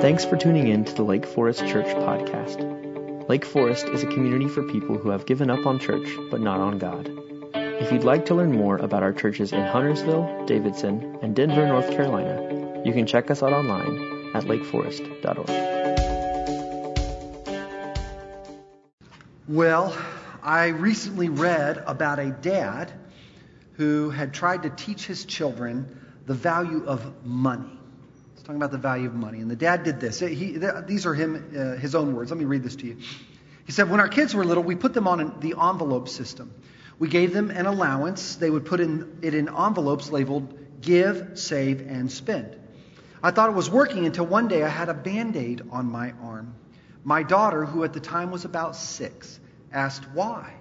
Thanks for tuning in to the Lake Forest Church podcast. Lake Forest is a community for people who have given up on church, but not on God. If you'd like to learn more about our churches in Huntersville, Davidson, and Denver, North Carolina, you can check us out online at lakeforest.org. Well, I recently read about a dad who had tried to teach his children the value of money. It's talking about the value of money. And the dad did this. These are his own words. Let me read this to you. He said, "When our kids were little, we put them on the envelope system. We gave them an allowance. They would put it in envelopes labeled give, save, and spend. I thought it was working until one day I had a Band-Aid on my arm. My daughter, who at the time was about 6, asked why.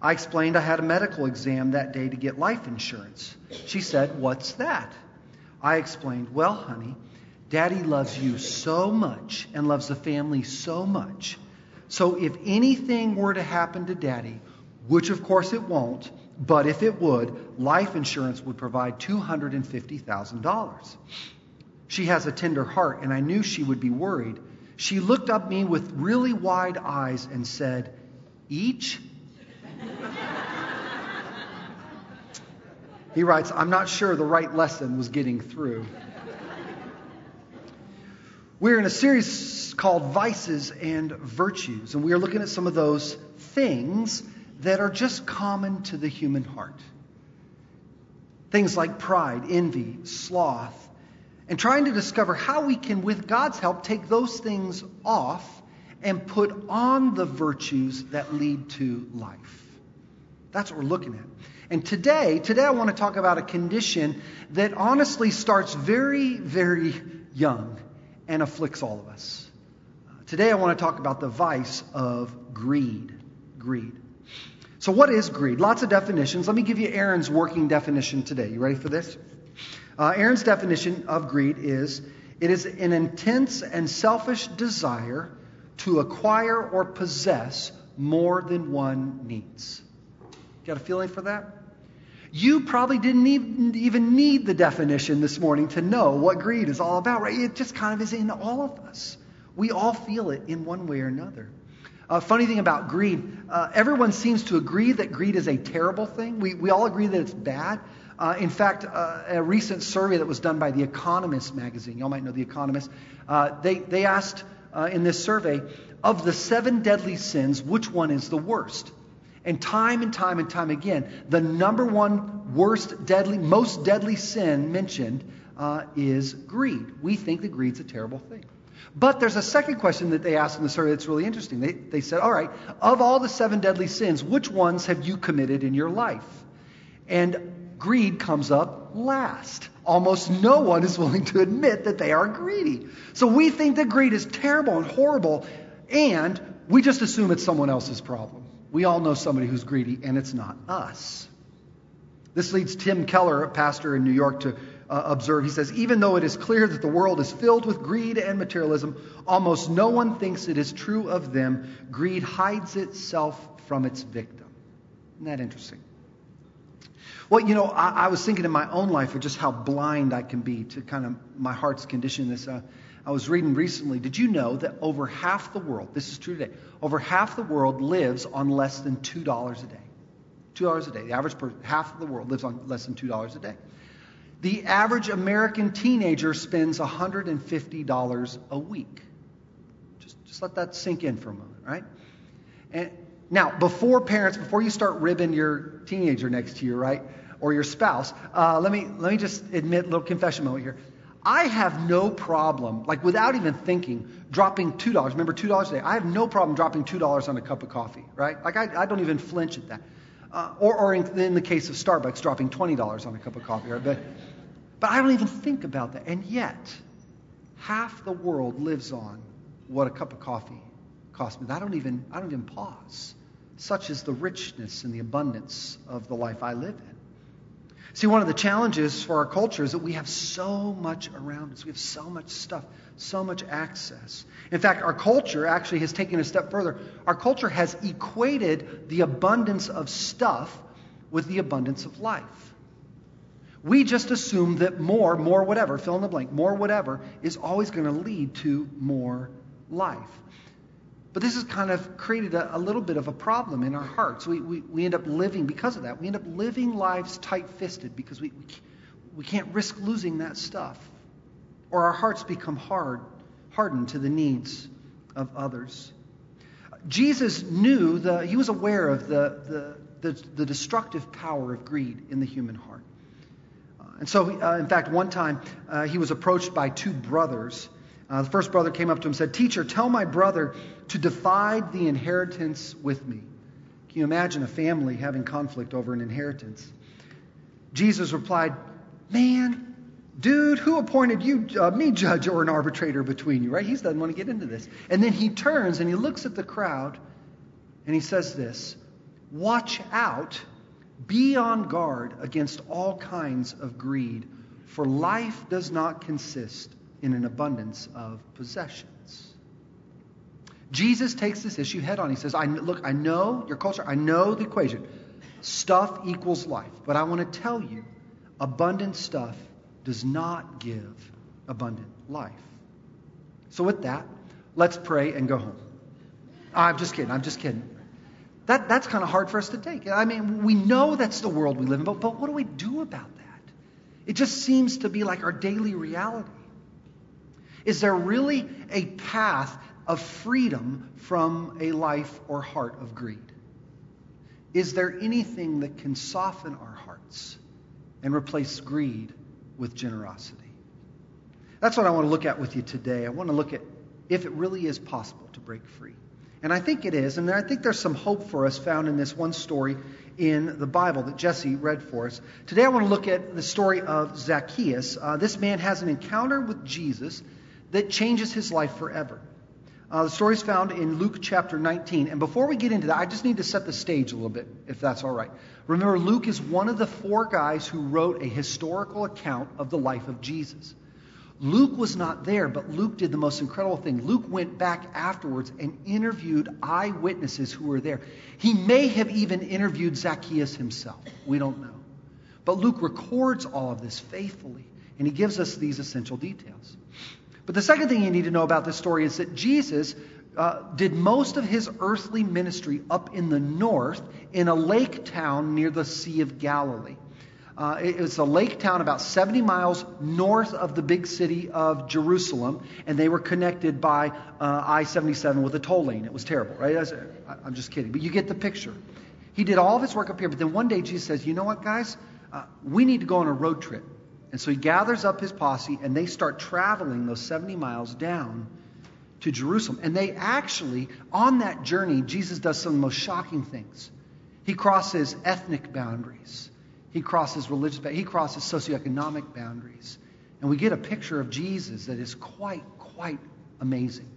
I explained I had a medical exam that day to get life insurance. She said, 'What's that?' I explained, 'Well, honey, Daddy loves you so much and loves the family so much. So if anything were to happen to Daddy, which of course it won't, but if it would, life insurance would provide $250,000. She has a tender heart, and I knew she would be worried. She looked up at me with really wide eyes and said, 'Each?'" He writes, "I'm not sure the right lesson was getting through." We're in a series called Vices and Virtues, and we are looking at some of those things that are just common to the human heart. Things like pride, envy, sloth, and trying to discover how we can, with God's help, take those things off and put on the virtues that lead to life. That's what we're looking at. And today I want to talk about a condition that honestly starts very, very young and afflicts all of us. Today I want to talk about the vice of greed. Greed. So what is greed? Lots of definitions. Let me give you Aron's working definition today. You ready for this? Aron's definition of greed is, it is an intense and selfish desire to acquire or possess more than one needs. Got a feeling for that? You probably didn't even need the definition this morning to know what greed is all about, right? It just kind of is in all of us. We all feel it in one way or another. Funny thing about greed, everyone seems to agree that greed is a terrible thing. We all agree that it's bad. In fact, a recent survey that was done by The Economist magazine, y'all might know The Economist, they asked in this survey, of the 7 deadly sins, which one is the worst? And time again, the number one most deadly sin mentioned is greed. We think that greed's a terrible thing. But there's a second question that they asked in the survey that's really interesting. They said, all right, of all the 7 deadly sins, which ones have you committed in your life? And greed comes up last. Almost no one is willing to admit that they are greedy. So we think that greed is terrible and horrible, and we just assume it's someone else's problem. We all know somebody who's greedy, and it's not us. This leads Tim Keller, a pastor in New York, to observe. He says, even though it is clear that the world is filled with greed and materialism, almost no one thinks it is true of them. Greed hides itself from its victim. Isn't that interesting? Well, you know, I was thinking in my own life of just how blind I can be to kind of my heart's condition. This, I was reading recently, did you know that over half the world, this is true today, over half the world lives on less than $2 a day. $2 a day. The average person, half of the world lives on less than $2 a day. The average American teenager spends $150 a week. Just let that sink in for a moment, right? And now, before you start ribbing your teenager next to you, right, or your spouse, let me just admit a little confession moment here. I have no problem, like without even thinking, dropping $2. Remember, $2 a day. I have no problem dropping $2 on a cup of coffee, right? Like I don't even flinch at that. Or in the case of Starbucks, dropping $20 on a cup of coffee, right? But I don't even think about that. And yet, half the world lives on what a cup of coffee costs me. I don't even pause. Such is the richness and the abundance of the life I live in. See, one of the challenges for our culture is that we have so much around us. We have so much stuff, so much access. In fact, our culture actually has taken a step further. Our culture has equated the abundance of stuff with the abundance of life. We just assume that more whatever, fill in the blank, more whatever is always going to lead to more life. But this has kind of created a little bit of a problem in our hearts. We end up living, because of that, we end up living lives tight-fisted because we can't risk losing that stuff. Or our hearts become hardened to the needs of others. Jesus knew, he was aware of the destructive power of greed in the human heart. And so, in fact, one time he was approached by two brothers. The first brother came up to him and said, "Teacher, tell my brother to divide the inheritance with me." Can you imagine a family having conflict over an inheritance? Jesus replied, "Man, dude, who appointed you, me, judge or an arbitrator between you?" Right? He doesn't want to get into this. And then he turns and he looks at the crowd and he says this, "Watch out. Be on guard against all kinds of greed, for life does not consist in an abundance of possessions." Jesus takes this issue head on. He says, I know your culture. I know the equation. Stuff equals life. But I want to tell you, abundant stuff does not give abundant life. So with that, let's pray and go home. I'm just kidding. That's kind of hard for us to take. I mean, we know that's the world we live in, but what do we do about that? It just seems to be like our daily reality. Is there really a path of freedom from a life or heart of greed? Is there anything that can soften our hearts and replace greed with generosity? That's what I want to look at with you today. I want to look at if it really is possible to break free. And I think it is, and I think there's some hope for us found in this one story in the Bible that Jesse read for us. Today I want to look at the story of Zacchaeus. This man has an encounter with Jesus that changes his life forever. The story is found in Luke chapter 19. And before we get into that, I just need to set the stage a little bit, if that's all right. Remember, Luke is one of the four guys who wrote a historical account of the life of Jesus. Luke was not there, but Luke did the most incredible thing. Luke went back afterwards and interviewed eyewitnesses who were there. He may have even interviewed Zacchaeus himself. We don't know. But Luke records all of this faithfully, and he gives us these essential details. But the second thing you need to know about this story is that Jesus did most of his earthly ministry up in the north in a lake town near the Sea of Galilee. It's a lake town about 70 miles north of the big city of Jerusalem, and they were connected by I-77 with a toll lane. It was terrible, right? I'm just kidding, but you get the picture. He did all of his work up here, but then one day Jesus says, "You know what, guys? We need to go on a road trip." And so he gathers up his posse, and they start traveling those 70 miles down to Jerusalem. And they actually, on that journey, Jesus does some of the most shocking things. He crosses ethnic boundaries. He crosses religious boundaries. He crosses socioeconomic boundaries. And we get a picture of Jesus that is quite amazing.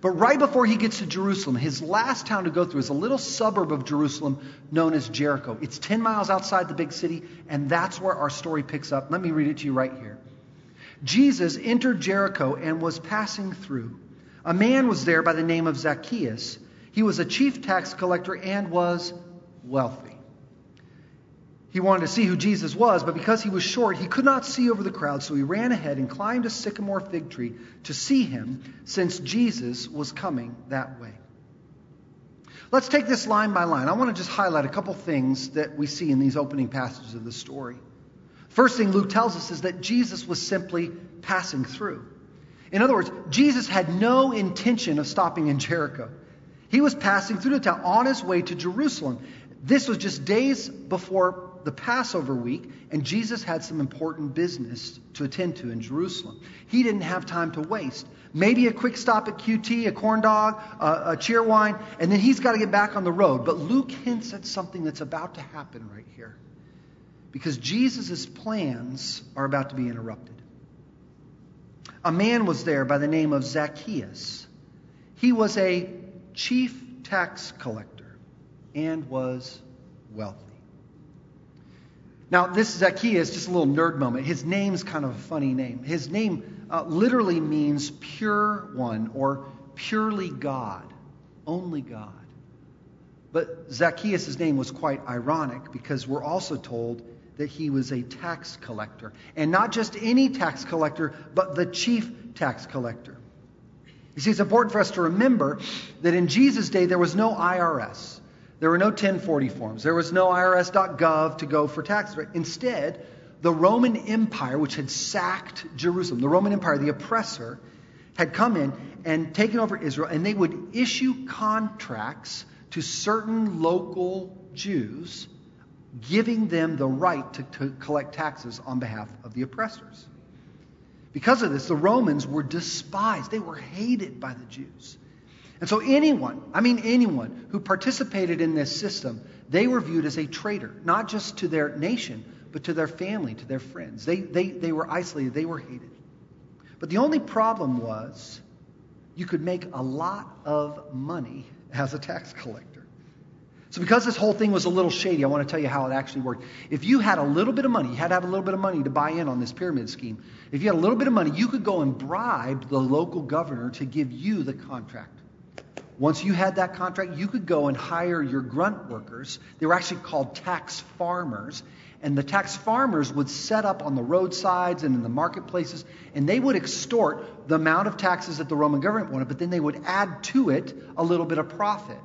But right before he gets to Jerusalem, his last town to go through is a little suburb of Jerusalem known as Jericho. It's 10 miles outside the big city, and that's where our story picks up. Let me read it to you right here. Jesus entered Jericho and was passing through. A man was there by the name of Zacchaeus. He was a chief tax collector and was wealthy. He wanted to see who Jesus was, but because he was short, he could not see over the crowd, so he ran ahead and climbed a sycamore fig tree to see him, since Jesus was coming that way. Let's take this line by line. I want to just highlight a couple things that we see in these opening passages of the story. First thing Luke tells us is that Jesus was simply passing through. In other words, Jesus had no intention of stopping in Jericho. He was passing through the town on his way to Jerusalem. This was just days before the Passover week, and Jesus had some important business to attend to in Jerusalem. He didn't have time to waste. Maybe a quick stop at QT, a corn dog, a cheer wine, and then he's got to get back on the road. But Luke hints at something that's about to happen right here, because Jesus' plans are about to be interrupted. A man was there by the name of Zacchaeus. He was a chief tax collector and was wealthy. Now, this Zacchaeus, just a little nerd moment. His name's kind of a funny name. His name literally means pure one, or purely God, only God. But Zacchaeus' name was quite ironic, because we're also told that he was a tax collector. And not just any tax collector, but the chief tax collector. You see, it's important for us to remember that in Jesus' day, there was no IRS. There were no 1040 forms. There was no IRS.gov to go for tax. Instead, the Roman Empire, which had sacked Jerusalem, the Roman Empire, the oppressor, had come in and taken over Israel, and they would issue contracts to certain local Jews, giving them the right to collect taxes on behalf of the oppressors. Because of this, the Romans were despised. They were hated by the Jews. And so anyone who participated in this system, they were viewed as a traitor, not just to their nation, but to their family, to their friends. They were isolated. They were hated. But the only problem was you could make a lot of money as a tax collector. So because this whole thing was a little shady, I want to tell you how it actually worked. If you had a little bit of money, you had to have a little bit of money to buy in on this pyramid scheme. If you had a little bit of money, you could go and bribe the local governor to give you the contract. Once you had that contract, you could go and hire your grunt workers. They were actually called tax farmers. And the tax farmers would set up on the roadsides and in the marketplaces, and they would extort the amount of taxes that the Roman government wanted, but then they would add to it a little bit of profit.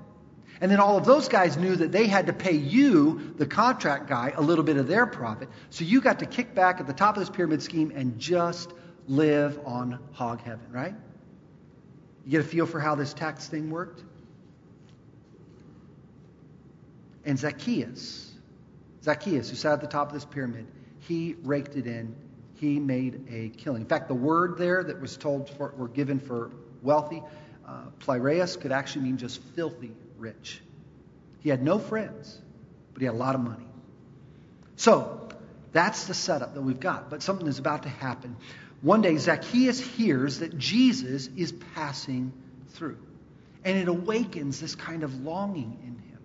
And then all of those guys knew that they had to pay you, the contract guy, a little bit of their profit. So you got to kick back at the top of this pyramid scheme and just live on hog heaven, right? You get a feel for how this tax thing worked? And Zacchaeus, who sat at the top of this pyramid, he raked it in. He made a killing. In fact, the word there that was given for wealthy, pliraeus, could actually mean just filthy rich. He had no friends, but he had a lot of money. So that's the setup that we've got. But something is about to happen. One day, Zacchaeus hears that Jesus is passing through, and it awakens this kind of longing in him.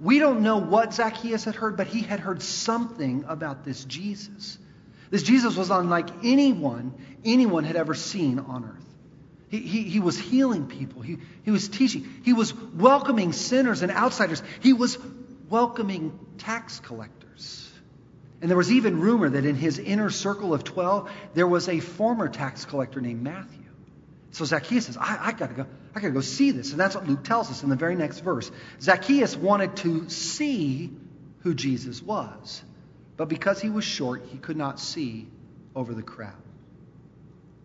We don't know what Zacchaeus had heard, but he had heard something about this Jesus. This Jesus was unlike anyone had ever seen on earth. He was healing people. He was teaching. He was welcoming sinners and outsiders. He was welcoming tax collectors. And there was even rumor that in his inner circle of 12, there was a former tax collector named Matthew. So Zacchaeus says, I got to go see this. And that's what Luke tells us in the very next verse. Zacchaeus wanted to see who Jesus was, but because he was short, he could not see over the crowd.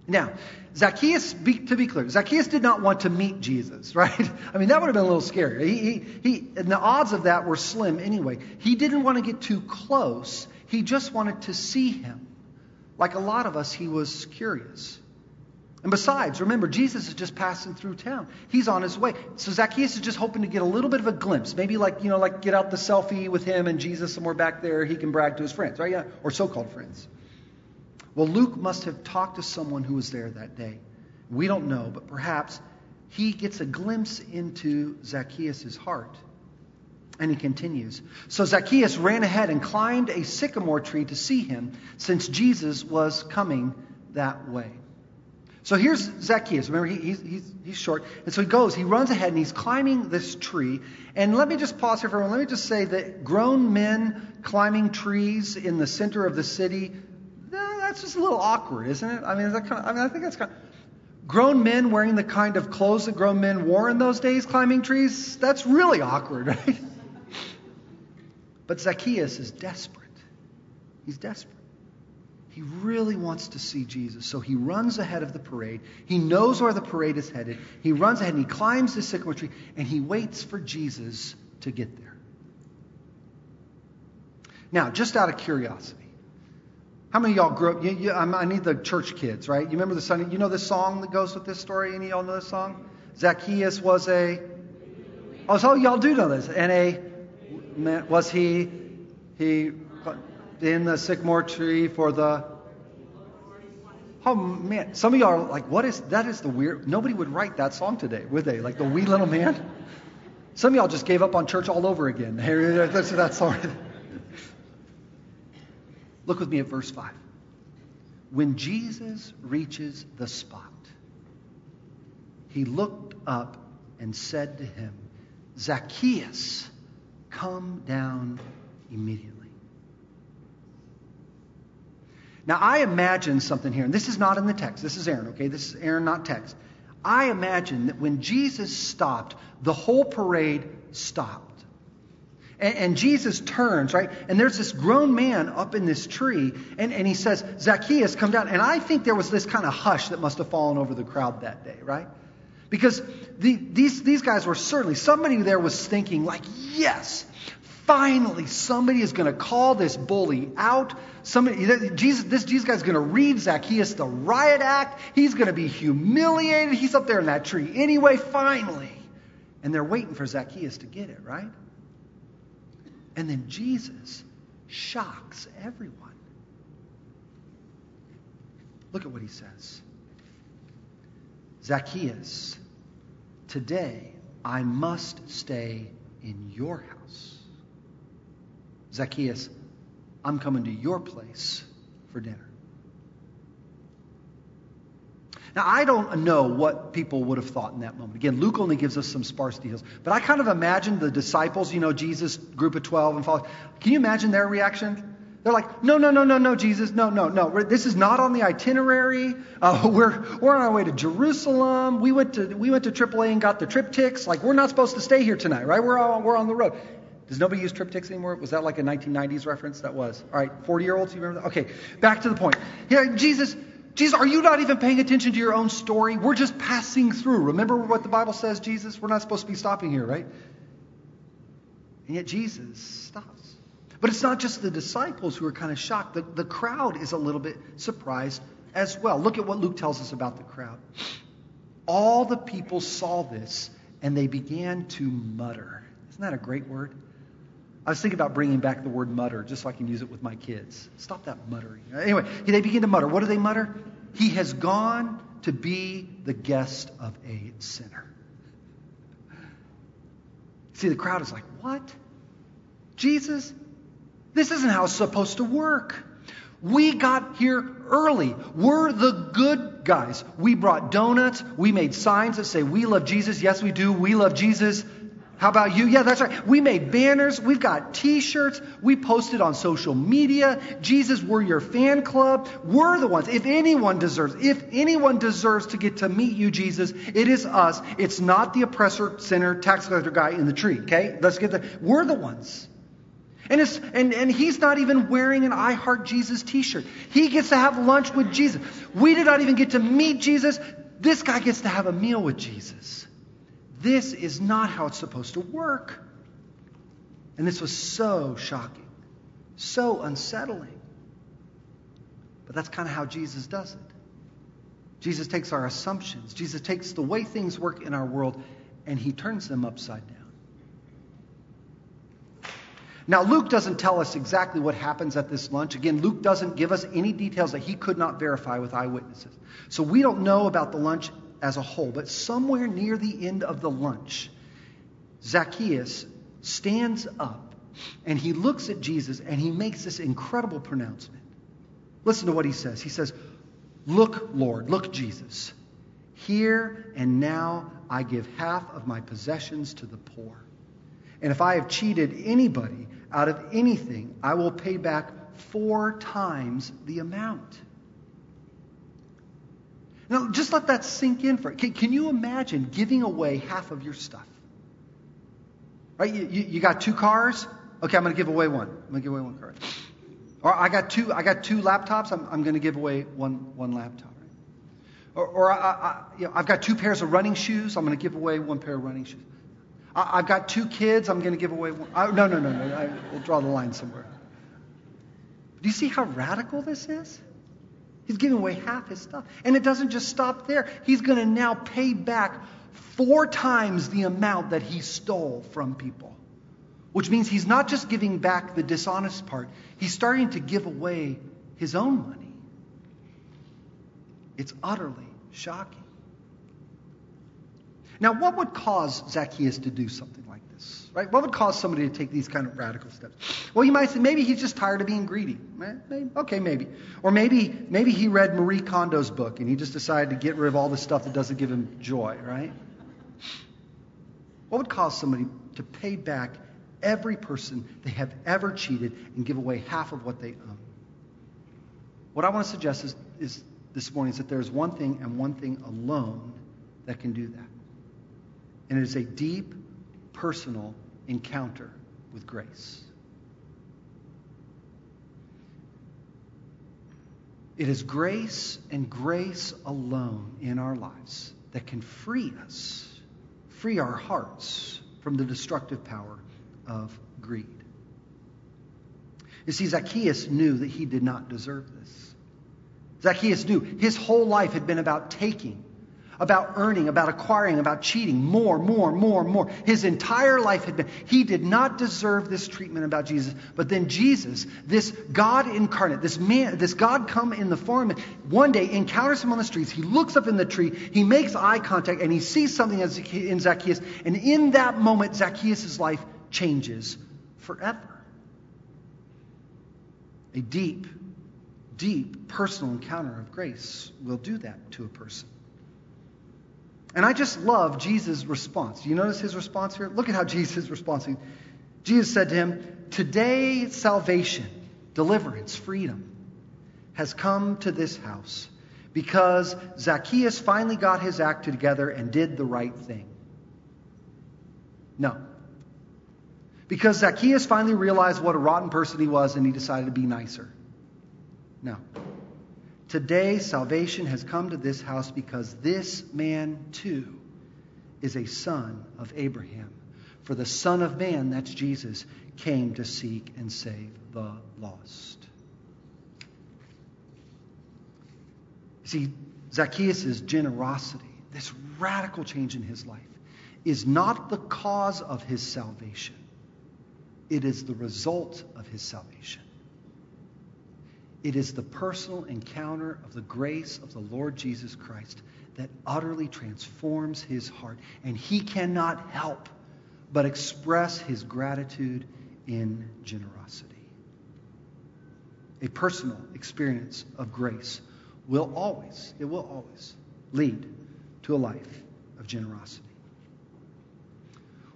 Now, Zacchaeus did not want to meet Jesus, right? I mean, that would have been a little scary. And the odds of that were slim anyway. He didn't want to get too close. He just wanted to see him. Like a lot of us, he was curious. And besides, remember, Jesus is just passing through town. He's on his way. So Zacchaeus is just hoping to get a little bit of a glimpse. Maybe like get out the selfie with him and Jesus somewhere back there. He can brag to his friends, right? Yeah, or so-called friends. Well, Luke must have talked to someone who was there that day. We don't know, but perhaps he gets a glimpse into Zacchaeus' heart. And he continues. So Zacchaeus ran ahead and climbed a sycamore tree to see him, since Jesus was coming that way. So here's Zacchaeus. Remember, he's short. And so he goes, he runs ahead, and he's climbing this tree. And let me just pause here for a moment. Let me just say that grown men climbing trees in the center of the city, that's just a little awkward, isn't it? I mean, I think that's kind of... Grown men wearing the kind of clothes that grown men wore in those days climbing trees, that's really awkward, right? But Zacchaeus is desperate. He's desperate. He really wants to see Jesus. So he runs ahead of the parade. He knows where the parade is headed. He runs ahead and he climbs the sycamore tree and he waits for Jesus to get there. Now, just out of curiosity, how many of y'all grew up? I need the church kids, right? You remember the Sunday? You know this song that goes with this story? Any of y'all know this song? Zacchaeus was a... Oh, so y'all do know this. And a... Was he in the sycamore tree for the... Oh, man. Some of y'all are like, what is... That is the weird... Nobody would write that song today, would they? Like the wee little man? Some of y'all just gave up on church all over again. That's that song. Look with me at verse 5. When Jesus reaches the spot, he looked up and said to him, Zacchaeus, come down immediately. Now, I imagine something here, and this is not in the text. This is Aaron, okay? This is Aaron, not text. I imagine that when Jesus stopped, the whole parade stopped. And Jesus turns, right? And there's this grown man up in this tree, and he says, Zacchaeus, come down. And I think there was this kind of hush that must have fallen over the crowd that day, right? Because these guys were certainly, somebody there was thinking like, yes, finally somebody is going to call this bully out. Jesus guy's going to read Zacchaeus the riot act. He's going to be humiliated. He's up there in that tree anyway, finally. And they're waiting for Zacchaeus to get it, right? And then Jesus shocks everyone. Look at what he says. Zacchaeus, today I must stay in your house. Zacchaeus, I'm coming to your place for dinner. Now, I don't know what people would have thought in that moment. Again, Luke only gives us some sparse details. But I kind of imagine the disciples, you know, Jesus, group of 12 and followers. Can you imagine their reaction? They're like, no, Jesus, no. This is not on the itinerary. We're on our way to Jerusalem. We went to AAA and got the triptychs. Like, we're not supposed to stay here tonight, right? We're on the road. Does nobody use triptychs anymore? Was that like a 1990s reference? That was. All right, 40-year-olds, you remember that? Okay, back to the point. Yeah, Jesus, are you not even paying attention to your own story? We're just passing through. Remember what the Bible says, Jesus? We're not supposed to be stopping here, right? And yet Jesus stops. But it's not just the disciples who are kind of shocked. The crowd is a little bit surprised as well. Look at what Luke tells us about the crowd. All the people saw this, and they began to mutter. Isn't that a great word? I was thinking about bringing back the word mutter just so I can use it with my kids. Stop that muttering. Anyway, they begin to mutter. What do they mutter? He has gone to be the guest of a sinner. See, the crowd is like, what? Jesus? This isn't how it's supposed to work. We got here early. We're the good guys. We brought donuts. We made signs that say, we love Jesus. Yes, we do. We love Jesus. How about you? Yeah, that's right. We made banners. We've got T-shirts. We posted on social media. Jesus, we're your fan club. We're the ones. If anyone deserves to get to meet you, Jesus, it is us. It's not the oppressor, sinner, tax collector guy in the tree. Okay? Let's get that. We're the ones. And he's not even wearing an I Heart Jesus T-shirt. He gets to have lunch with Jesus. We did not even get to meet Jesus. This guy gets to have a meal with Jesus. This is not how it's supposed to work. And this was so shocking, so unsettling. But that's kind of how Jesus does it. Jesus takes our assumptions. Jesus takes the way things work in our world, and he turns them upside down. Now, Luke doesn't tell us exactly what happens at this lunch. Again, Luke doesn't give us any details that he could not verify with eyewitnesses. So we don't know about the lunch as a whole. But somewhere near the end of the lunch, Zacchaeus stands up and he looks at Jesus and he makes this incredible pronouncement. Listen to what he says. He says, "Look, Lord, look, Jesus, here and now I give half of my possessions to the poor. And if I have cheated anybody out of anything, I will pay back 4 times the amount." Now, just let that sink in for it. Can you imagine giving away half of your stuff? Right? You got 2 cars. Okay, I'm going to give away one. I'm going to give away 1 car. Or I got two laptops. I'm going to give away one laptop. Right? Or I've got 2 pairs of running shoes. I'm going to give away 1 pair of running shoes. I've got 2 kids. I'm going to give away one. No. We'll draw the line somewhere. Do you see how radical this is? He's giving away half his stuff. And it doesn't just stop there. He's going to now pay back 4 times the amount that he stole from people. Which means he's not just giving back the dishonest part. He's starting to give away his own money. It's utterly shocking. Now, what would cause Zacchaeus to do something like this? Right? What would cause somebody to take these kind of radical steps? Well, you might say, maybe he's just tired of being greedy. Okay, maybe. Or maybe he read Marie Kondo's book and he just decided to get rid of all the stuff that doesn't give him joy, right? What would cause somebody to pay back every person they have ever cheated and give away half of what they own? What I want to suggest is this morning is that there is one thing and one thing alone that can do that. And it is a deep, personal encounter with grace. It is grace and grace alone in our lives that can free us, free our hearts from the destructive power of greed. You see, Zacchaeus knew that he did not deserve this. Zacchaeus knew his whole life had been about taking, about earning, about acquiring, about cheating, more. His entire life had been, he did not deserve this treatment about Jesus. But then Jesus, this God incarnate, this man, this God come in the form, one day encounters him on the streets. He looks up in the tree, he makes eye contact, and he sees something in Zacchaeus. And in that moment, Zacchaeus' life changes forever. A deep, deep personal encounter of grace will do that to a person. And I just love Jesus' response. Do you notice his response here? Look at how Jesus' response. Jesus said to him, "Today salvation, deliverance, freedom has come to this house because Zacchaeus finally got his act together and did the right thing." No. Because Zacchaeus finally realized what a rotten person he was and he decided to be nicer. No. Today, salvation has come to this house because this man too is a son of Abraham. For the Son of Man, that's Jesus, came to seek and save the lost. See, Zacchaeus' generosity, this radical change in his life, is not the cause of his salvation. It is the result of his salvation. It is the personal encounter of the grace of the Lord Jesus Christ that utterly transforms his heart. And he cannot help but express his gratitude in generosity. A personal experience of grace will always lead to a life of generosity.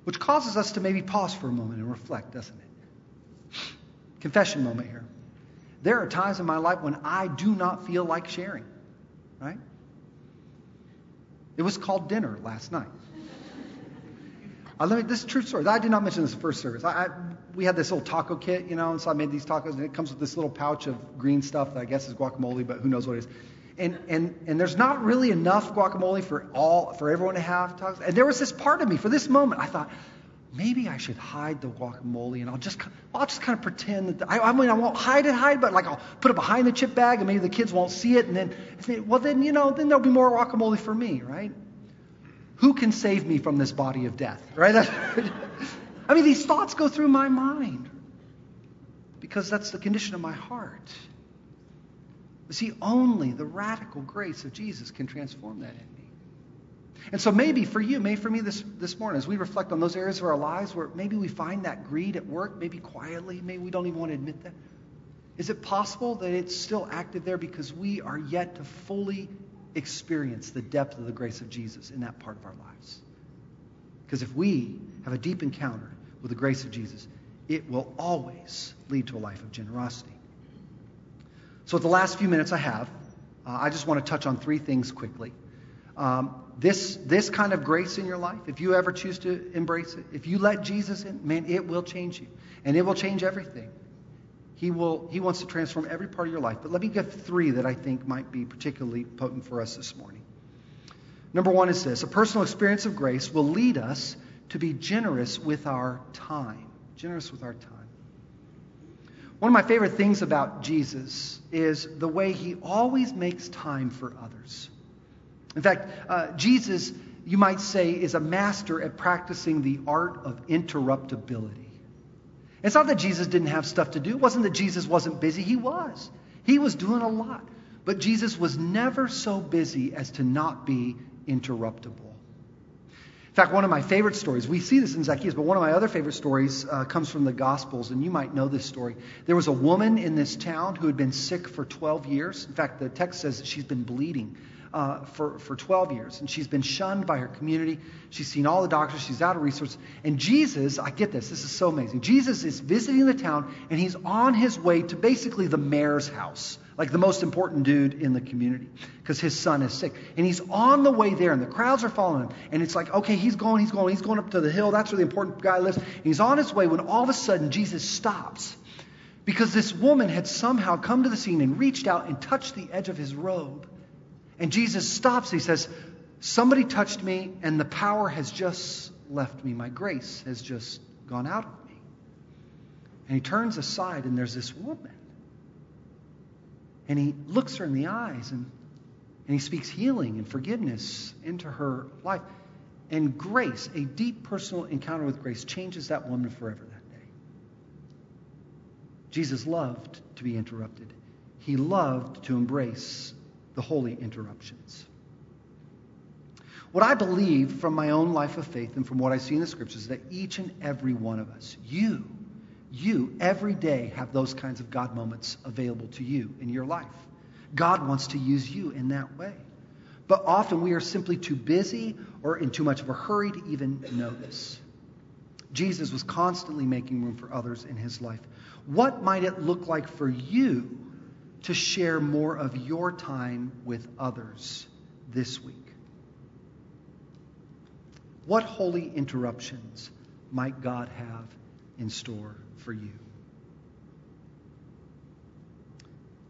Which causes us to maybe pause for a moment and reflect, doesn't it? Confession moment here. There are times in my life when I do not feel like sharing, right? It was called dinner last night. This is a true story. I did not mention this in the first service. We had this little taco kit, and so I made these tacos, and it comes with this little pouch of green stuff that I guess is guacamole, but who knows what it is. And there's not really enough guacamole for everyone to have tacos. And there was this part of me for this moment. I thought maybe I should hide the guacamole, and I'll just kind of pretend that I won't hide it, but like I'll put it behind the chip bag, and maybe the kids won't see it. And then there'll be more guacamole for me, right? Who can save me from this body of death, right? I mean, these thoughts go through my mind because that's the condition of my heart. See, only the radical grace of Jesus can transform that in me. And so maybe for you, maybe for me this morning, as we reflect on those areas of our lives where maybe we find that greed at work, maybe quietly, maybe we don't even want to admit that. Is it possible that it's still active there because we are yet to fully experience the depth of the grace of Jesus in that part of our lives? Because if we have a deep encounter with the grace of Jesus, it will always lead to a life of generosity. So the last few minutes I have, I just want to touch on three things quickly. This kind of grace in your life, if you ever choose to embrace it, if you let Jesus in, man, it will change you. And it will change everything. He wants to transform every part of your life. But let me give three that I think might be particularly potent for us this morning. Number one is this. A personal experience of grace will lead us to be generous with our time. Generous with our time. One of my favorite things about Jesus is the way he always makes time for others. In fact, Jesus, you might say, is a master at practicing the art of interruptibility. It's not that Jesus didn't have stuff to do. It wasn't that Jesus wasn't busy. He was. He was doing a lot. But Jesus was never so busy as to not be interruptible. In fact, one of my favorite stories, we see this in Zacchaeus, but one of my other favorite stories comes from the Gospels, and you might know this story. There was a woman in this town who had been sick for 12 years. In fact, the text says that she's been bleeding for 12 years, and she's been shunned by her community. She's seen all the doctors. She's out of resources. And Jesus, I get this is so amazing. Jesus is visiting the town, and he's on his way to basically the mayor's house. like the most important dude in the community, because his son is sick. And he's on the way there, and the crowds are following him. And it's like, okay, he's going up to the hill. That's where the important guy lives. And he's on his way when all of a sudden Jesus stops, because this woman had somehow come to the scene and reached out and touched the edge of his robe. And Jesus stops. He says, somebody touched me, and the power has just left me. My grace has just gone out of me. And he turns aside, and there's this woman. And he looks her in the eyes, and he speaks healing and forgiveness into her life. And grace, a deep personal encounter with grace, changes that woman forever that day. Jesus loved to be interrupted. He loved to embrace the holy interruptions. What I believe from my own life of faith and from what I see in the Scriptures is that each and every one of us, you every day have those kinds of God moments available to you in your life. God wants to use you in that way. But often we are simply too busy or in too much of a hurry to even notice. Jesus was constantly making room for others in his life. What might it look like for you to share more of your time with others this week? What holy interruptions might God have in store for you?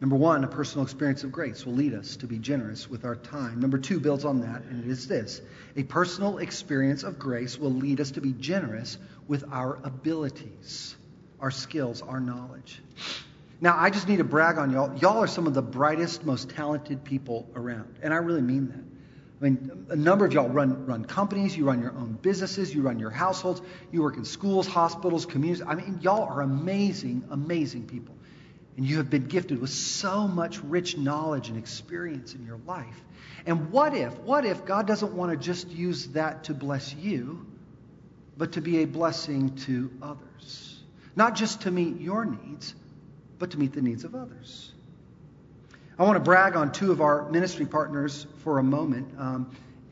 Number one, a personal experience of grace will lead us to be generous with our time. Number two builds on that, and it is this. A personal experience of grace will lead us to be generous with our abilities, our skills, our knowledge. Now, I just need to brag on y'all. Y'all are some of the brightest, most talented people around, and I really mean that. I mean, a number of y'all run companies, you run your own businesses, you run your households, you work in schools, hospitals, communities. I mean, y'all are amazing, amazing people. And you have been gifted with so much rich knowledge and experience in your life. And what if God doesn't want to just use that to bless you, but to be a blessing to others? Not just to meet your needs, but to meet the needs of others. I want to brag on two of our ministry partners for a moment,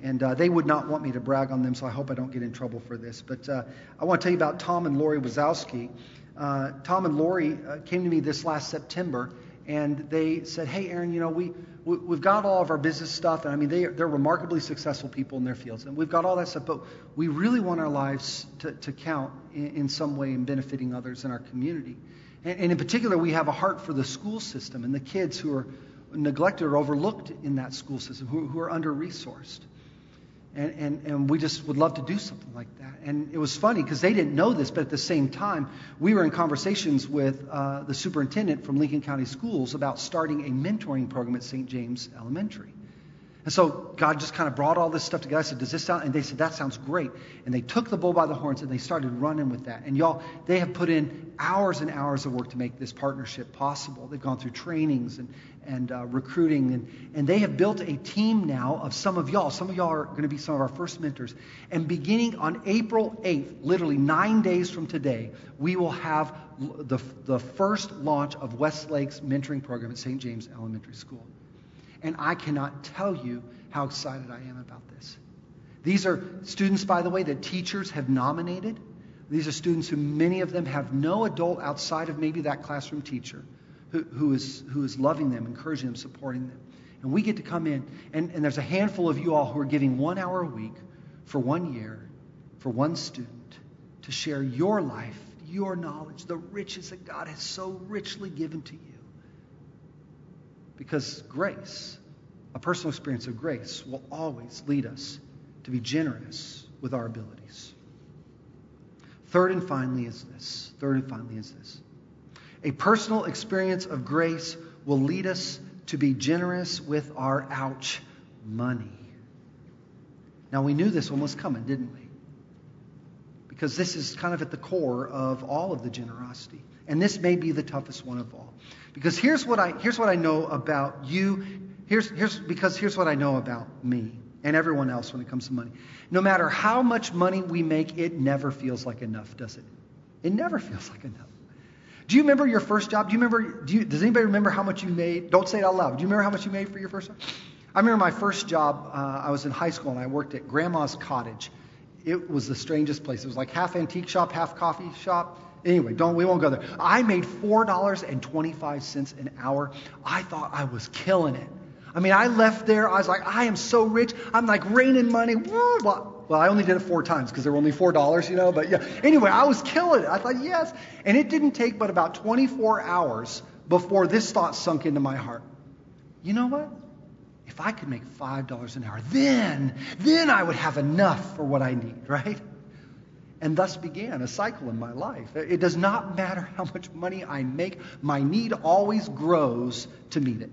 and they would not want me to brag on them, so I hope I don't get in trouble for this. But I want to tell you about Tom and Lori Wazowski. Tom and Lori came to me this last September, and they said, "Hey, Aaron, you know, we've got all of our business stuff, and I mean, they're remarkably successful people in their fields, and we've got all that stuff, but we really want our lives to count in some way in benefiting others in our community, and in particular, we have a heart for the school system and the kids who are neglected or overlooked in that school system, who are under-resourced. And we just would love to do something like that." And it was funny because they didn't know this, but at the same time, we were in conversations with the superintendent from Lincoln County Schools about starting a mentoring program at St. James Elementary. And so God just kind of brought all this stuff together. I said, "Does this sound?" And they said, "That sounds great." And they took the bull by the horns, and they started running with that. And y'all, they have put in hours and hours of work to make this partnership possible. They've gone through trainings and recruiting, and they have built a team now of some of y'all. Some of y'all are going to be some of our first mentors. And beginning on April 8th, literally 9 days from today, we will have the first launch of Westlake's mentoring program at St. James Elementary School. And I cannot tell you how excited I am about this. These are students, by the way, that teachers have nominated. These are students who many of them have no adult outside of maybe that classroom teacher who is loving them, encouraging them, supporting them. And we get to come in, and there's a handful of you all who are giving 1 hour a week for 1 year, for one student, to share your life, your knowledge, the riches that God has so richly given to you. Because grace, a personal experience of grace, will always lead us to be generous with our abilities. Third and finally is this. A personal experience of grace will lead us to be generous with our money. Now, we knew this one was coming, didn't we? Because this is kind of at the core of all of the generosity. And this may be the toughest one of all. Because here's what I know about you. Here's what I know about me and everyone else when it comes to money. No matter how much money we make, it never feels like enough, does it? It never feels like enough. Do you remember your first job? Does anybody remember how much you made? Don't say it out loud. Do you remember how much you made for your first job? I remember my first job. I was in high school and I worked at Grandma's Cottage. It was the strangest place. It was like half antique shop, half coffee shop. Anyway, we won't go there. I made $4.25 an hour. I thought I was killing it. I mean, I left there. I was like, I am so rich. I'm like raining money. Well, I only did it 4 times because there were only $4, you know. But yeah, anyway, I was killing it. I thought, yes. And it didn't take but about 24 hours before this thought sunk into my heart. You know what? If I could make $5 an hour, then I would have enough for what I need, right? And thus began a cycle in my life. It does not matter how much money I make. My need always grows to meet it.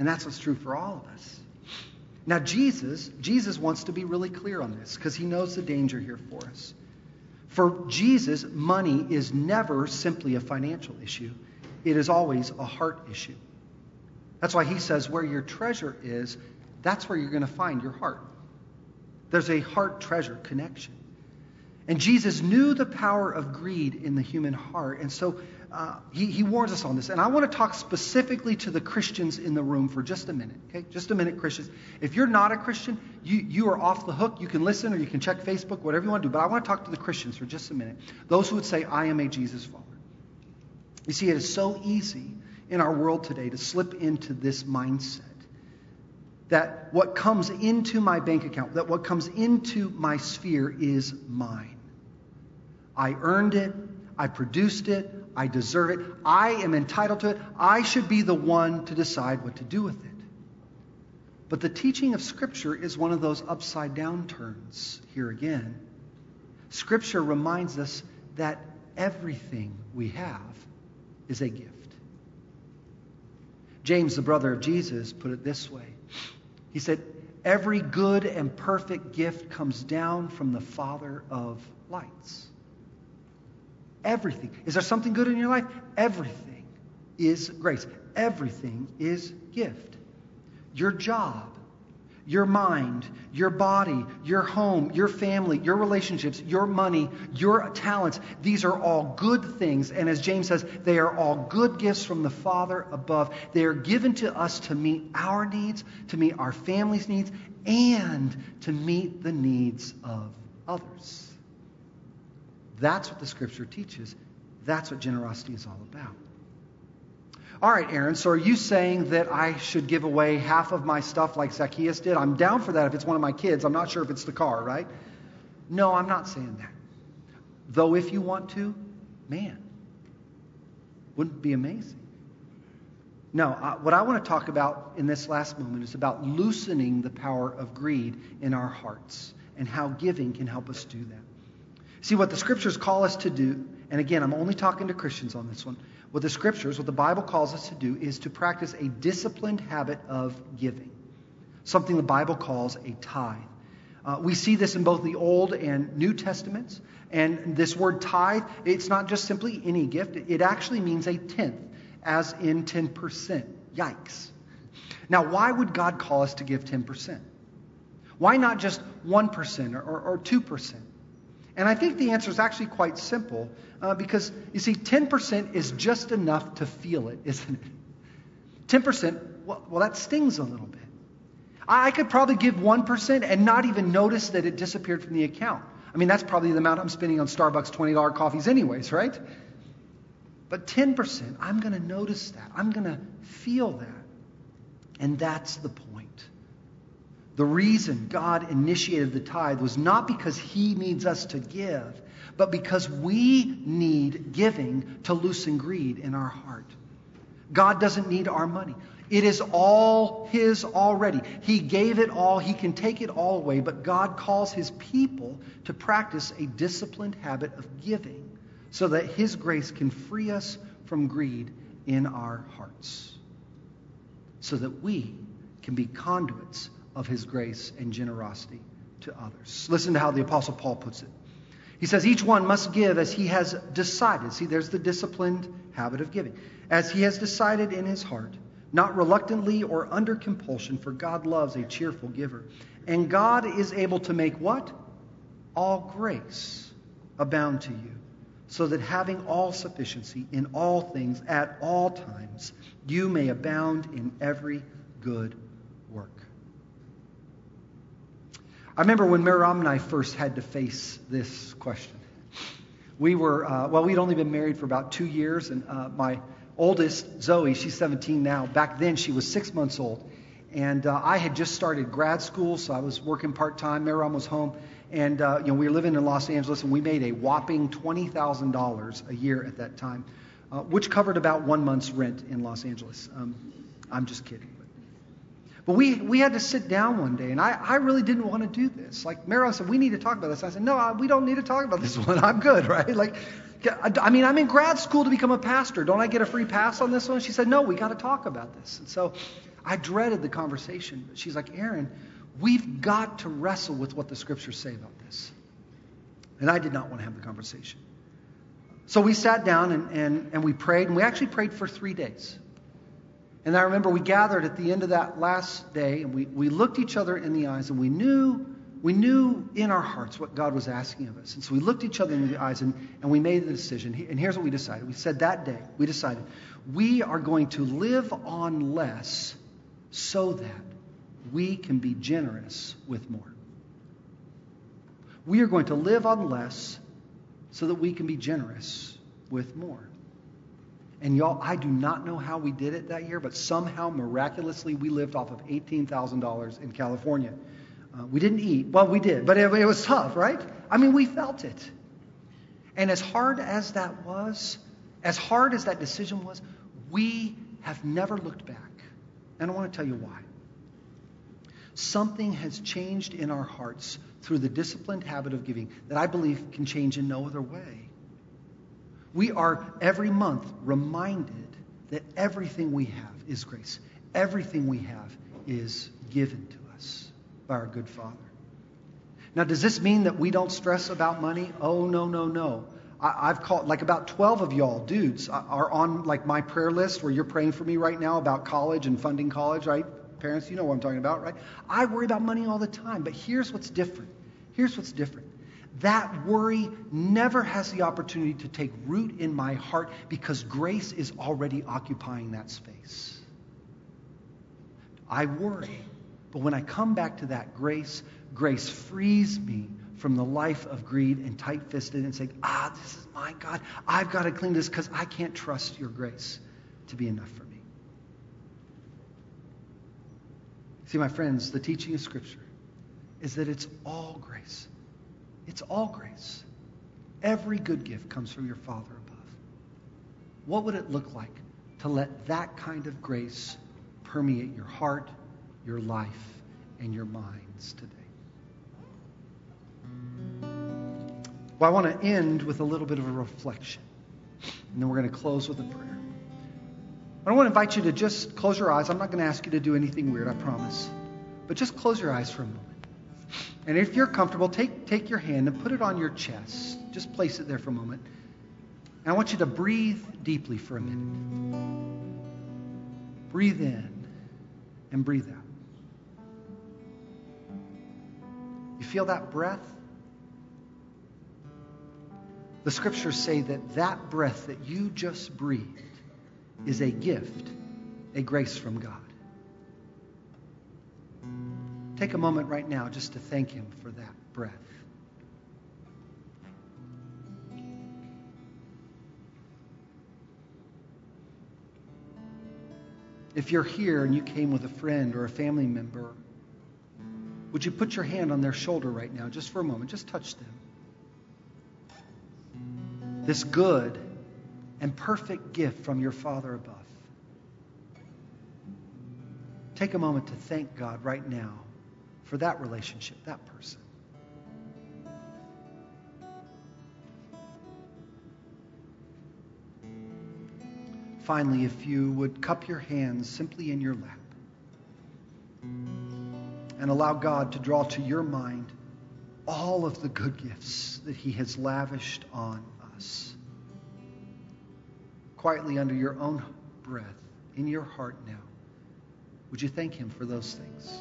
And that's what's true for all of us. Now, Jesus wants to be really clear on this because he knows the danger here for us. For Jesus, money is never simply a financial issue. It is always a heart issue. That's why he says where your treasure is, that's where you're going to find your heart. There's a heart treasure connection. And Jesus knew the power of greed in the human heart. And so he warns us on this. And I want to talk specifically to the Christians in the room for just a minute. Okay, just a minute, Christians. If you're not a Christian, you are off the hook. You can listen or you can check Facebook, whatever you want to do. But I want to talk to the Christians for just a minute. Those who would say, I am a Jesus follower. You see, it is so easy in our world today to slip into this mindset that what comes into my bank account, that what comes into my sphere is mine. I earned it. I produced it. I deserve it. I am entitled to it. I should be the one to decide what to do with it. But the teaching of Scripture is one of those upside down turns here again. Scripture reminds us that everything we have is a gift. James, the brother of Jesus, put it this way. He said, every good and perfect gift comes down from the Father of lights. Everything. Is there something good in your life? Everything is grace. Everything is gift. Your job, your mind, your body, your home, your family, your relationships, your money, your talents. These are all good things. And as James says, they are all good gifts from the Father above. They are given to us to meet our needs, to meet our family's needs, and to meet the needs of others. That's what the Scripture teaches. That's what generosity is all about. All right, Aaron, so are you saying that I should give away half of my stuff like Zacchaeus did? I'm down for that if it's one of my kids. I'm not sure if it's the car, right? No, I'm not saying that. Though if you want to, man, wouldn't it be amazing? No, what I want to talk about in this last moment is about loosening the power of greed in our hearts and how giving can help us do that. See, what the Scriptures call us to do, and again, I'm only talking to Christians on this one. What the Bible calls us to do is to practice a disciplined habit of giving, something the Bible calls a tithe. We see this in both the Old and New Testaments. And this word tithe, it's not just simply any gift. It actually means a tenth, as in 10%. Yikes. Now, why would God call us to give 10%? Why not just 1% or 2%? And I think the answer is actually quite simple because, you see, 10% is just enough to feel it, isn't it? 10%, well, that stings a little bit. I could probably give 1% and not even notice that it disappeared from the account. I mean, that's probably the amount I'm spending on Starbucks $20 coffees anyways, right? But 10%, I'm going to notice that. I'm going to feel that. And that's the point. The reason God initiated the tithe was not because he needs us to give, but because we need giving to loosen greed in our heart. God doesn't need our money. It is all his already. He gave it all. He can take it all away. But God calls his people to practice a disciplined habit of giving so that his grace can free us from greed in our hearts, so that we can be conduits of his grace and generosity to others. Listen to how the Apostle Paul puts it. He says, each one must give as he has decided. See, there's the disciplined habit of giving. As he has decided in his heart, not reluctantly or under compulsion, for God loves a cheerful giver. And God is able to make what? All grace abound to you, so that having all sufficiency in all things at all times, you may abound in every good work. I remember when Miram and I first had to face this question. we were, well, we'd only been married for about 2 years, and my oldest, Zoe, she's 17 now. Back then, she was 6 months old, and I had just started grad school, so I was working part-time. Miram was home, and we were living in Los Angeles, and we made a whopping $20,000 a year at that time, which covered about 1 month's rent in Los Angeles. I'm just kidding. But we had to sit down one day, and I really didn't want to do this. Like, Mara said, we need to talk about this. I said, no, we don't need to talk about this one. I'm good, right? Like, I mean, I'm in grad school to become a pastor. Don't I get a free pass on this one? She said, no, we got to talk about this. And so I dreaded the conversation. But she's like, Aaron, we've got to wrestle with what the scriptures say about this. And I did not want to have the conversation. So we sat down, and we prayed, and we actually prayed for 3 days. And I remember we gathered at the end of that last day, and we looked each other in the eyes, and we knew in our hearts what God was asking of us. And so we looked each other in the eyes, and we made the decision. And here's what we decided. We said that day, we decided, we are going to live on less so that we can be generous with more. We are going to live on less so that we can be generous with more. And y'all, I do not know how we did it that year, but somehow, miraculously, we lived off of $18,000 in California. We didn't eat. Well, we did, but it was tough, right? I mean, we felt it. And as hard as that was, as hard as that decision was, we have never looked back. And I want to tell you why. Something has changed in our hearts through the disciplined habit of giving that I believe can change in no other way. We are every month reminded that everything we have is grace. Everything we have is given to us by our good Father. Now, does this mean that we don't stress about money? Oh, no, no, no. I've called, like, about 12 of y'all dudes are on, like, my prayer list where you're praying for me right now about college and funding college, right? Parents, you know what I'm talking about, right? I worry about money all the time, but here's what's different. Here's what's different. That worry never has the opportunity to take root in my heart because grace is already occupying that space. I worry, but when I come back to that grace, grace frees me from the life of greed and tight-fisted and saying, this is my God. I've got to clean this because I can't trust your grace to be enough for me. See, my friends, the teaching of Scripture is that it's all grace. It's all grace. Every good gift comes from your Father above. What would it look like to let that kind of grace permeate your heart, your life, and your minds today? Well, I want to end with a little bit of a reflection, and then we're going to close with a prayer. I want to invite you to just close your eyes. I'm not going to ask you to do anything weird, I promise. But just close your eyes for a moment. And if you're comfortable, take your hand and put it on your chest. Just place it there for a moment. And I want you to breathe deeply for a minute. Breathe in and breathe out. You feel that breath? The scriptures say that that breath that you just breathed is a gift, a grace from God. Take a moment right now just to thank Him for that breath. If you're here and you came with a friend or a family member, would you put your hand on their shoulder right now just for a moment? Just touch them. This good and perfect gift from your Father above. Take a moment to thank God right now for that relationship, that person. Finally, if you would cup your hands simply in your lap and allow God to draw to your mind all of the good gifts that He has lavished on us. Quietly under your own breath, in your heart now, would you thank Him for those things?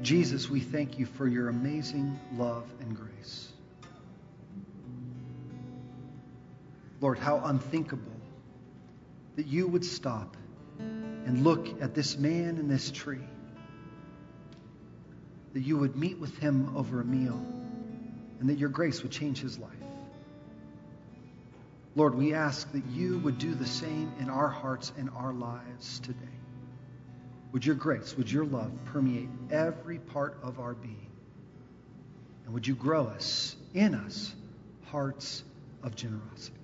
Jesus, we thank you for your amazing love and grace. Lord, how unthinkable that you would stop and look at this man and this tree, that you would meet with him over a meal, and that your grace would change his life. Lord, we ask that you would do the same in our hearts and our lives today. Would your grace, would your love permeate every part of our being? And would you grow us, in us, hearts of generosity?